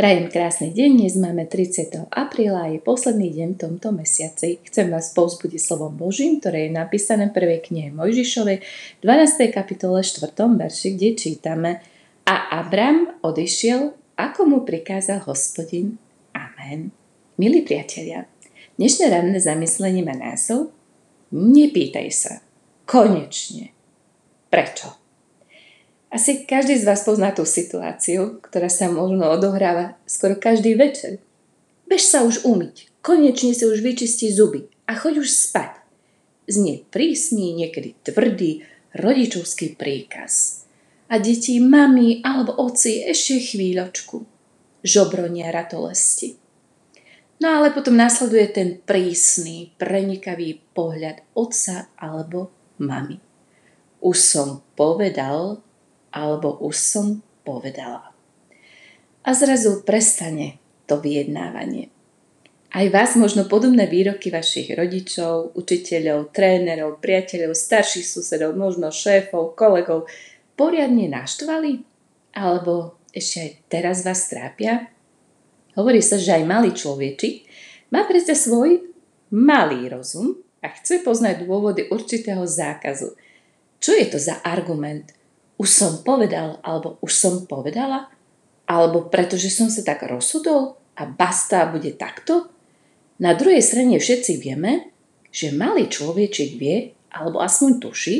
Prajem krásny deň, dnes máme 30. apríla a je posledný deň v tomto mesiaci. Chcem vás povzbudiť slovom Božím, ktoré je napísané v prvej knihe Mojžišovej, 12. kapitole 4. verši, kde čítame: A Abram odišiel, ako mu prikázal Hospodin. Amen. Milí priatelia, dnešné ranné zamyslenie má názov: Nepýtaj sa. Konečne. Prečo? Asi každý z vás pozná tú situáciu, ktorá sa možno odohráva skoro každý večer. Bež sa už umyť, konečne si už vyčistí zuby a choď už spať. Znie prísný, niekedy tvrdý rodičovský príkaz. A deti, mami alebo oci, ešte chvíľočku. Žobronia ratolesti. No ale potom nasleduje ten prísny, prenikavý pohľad otca alebo mami. Už som povedal, alebo už som povedala. A zrazu prestane to vyjednávanie. Aj vás možno podobné výroky vašich rodičov, učiteľov, trénerov, priateľov, starších susedov, možno šéfov, kolegov poriadne naštvali? Alebo ešte aj teraz vás trápia? Hovorí sa, že aj malý človečik má predsa svoj malý rozum a chce poznať dôvody určitého zákazu. Čo je to za argument? Už som povedal, alebo už som povedala, alebo pretože som sa tak rozhodol a basta, bude takto? Na druhej strane všetci vieme, že malý človečik vie, alebo aspoň tuší,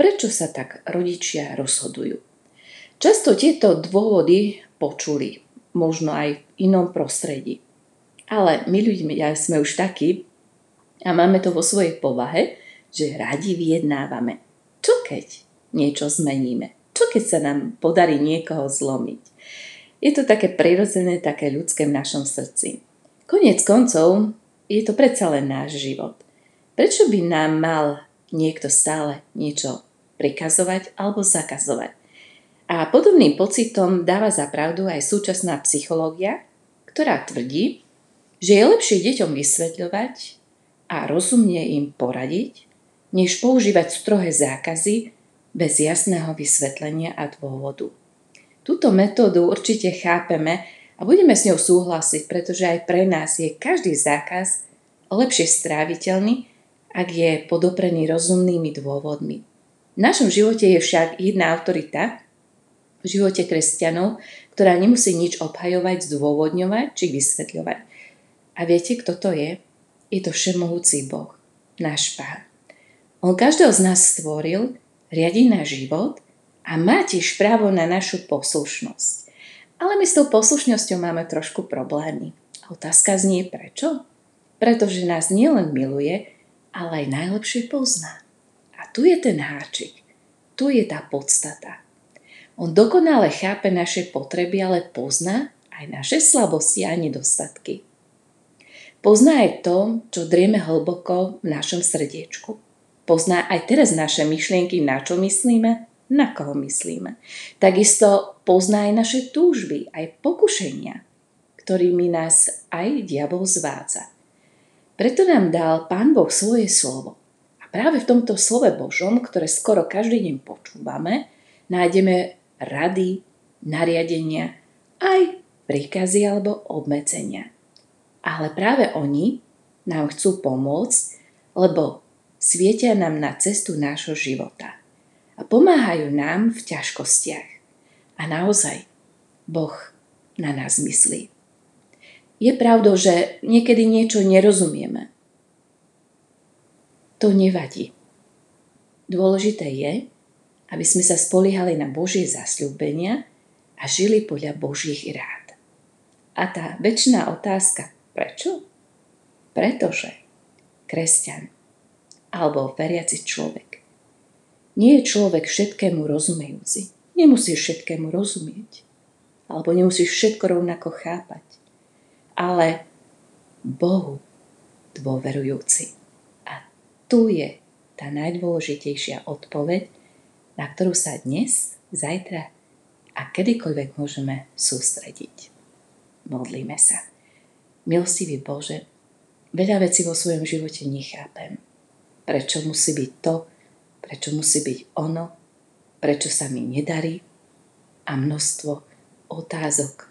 prečo sa tak rodičia rozhodujú. Často tieto dôvody počuli, možno aj v inom prostredí. Ale my ľudia sme už takí a máme to vo svojej povahe, že radi vyjednávame. Čo keď niečo zmeníme? Čo keď sa nám podarí niekoho zlomiť? Je to také prirodzené, také ľudské v našom srdci. Koniec koncov je to predsa len náš život. Prečo by nám mal niekto stále niečo prikazovať alebo zakazovať? A podobným pocitom dáva za pravdu aj súčasná psychológia, ktorá tvrdí, že je lepšie deťom vysvetľovať a rozumne im poradiť, než používať strohé zákazy bez jasného vysvetlenia a dôvodu. Túto metódu určite chápeme a budeme s ňou súhlasiť, pretože aj pre nás je každý zákaz lepšie stráviteľný, ak je podoprený rozumnými dôvodmi. V našom živote je však jedna autorita, v živote kresťanov, ktorá nemusí nič obhajovať, zdôvodňovať či vysvetľovať. A viete, kto to je? Je to všemohúci Boh, náš Pán. On každého z nás stvoril, riadi náš život a má tiež právo na našu poslušnosť. Ale my s tou poslušnosťou máme trošku problémy. A otázka znie prečo? Pretože nás nielen miluje, ale aj najlepšie pozná. A tu je ten háčik. Tu je tá podstata. On dokonale chápe naše potreby, ale pozná aj naše slabosti a nedostatky. Pozná aj to, čo drieme hlboko v našom srdiečku. Pozná aj teraz naše myšlienky, na čo myslíme, na koho myslíme. Takisto pozná aj naše túžby, aj pokušenia, ktorými nás aj diabol zvádza. Preto nám dal Pán Boh svoje slovo. A práve v tomto slove Božom, ktoré skoro každý deň počúvame, nájdeme rady, nariadenia, aj príkazy alebo obmedzenia. Ale práve oni nám chcú pomôcť, lebo svietia nám na cestu nášho života a pomáhajú nám v ťažkostiach. A naozaj, Boh na nás myslí. Je pravdou, že niekedy niečo nerozumieme. To nevadí. Dôležité je, aby sme sa spoliehali na Božie zasľúbenia a žili podľa Božích rád. A tá večná otázka, prečo? Pretože kresťan alebo veriaci človek nie je človek všetkému rozumejúci. Nemusí všetkému rozumieť. Alebo nemusí všetko rovnako chápať. Ale Bohu dôverujúci. A tu je tá najdôležitejšia odpoveď, na ktorú sa dnes, zajtra a kedykoľvek môžeme sústrediť. Modlíme sa. Milostivý Bože, veľa vecí vo svojom živote nechápem. Prečo musí byť to, prečo musí byť ono, prečo sa mi nedarí a množstvo otázok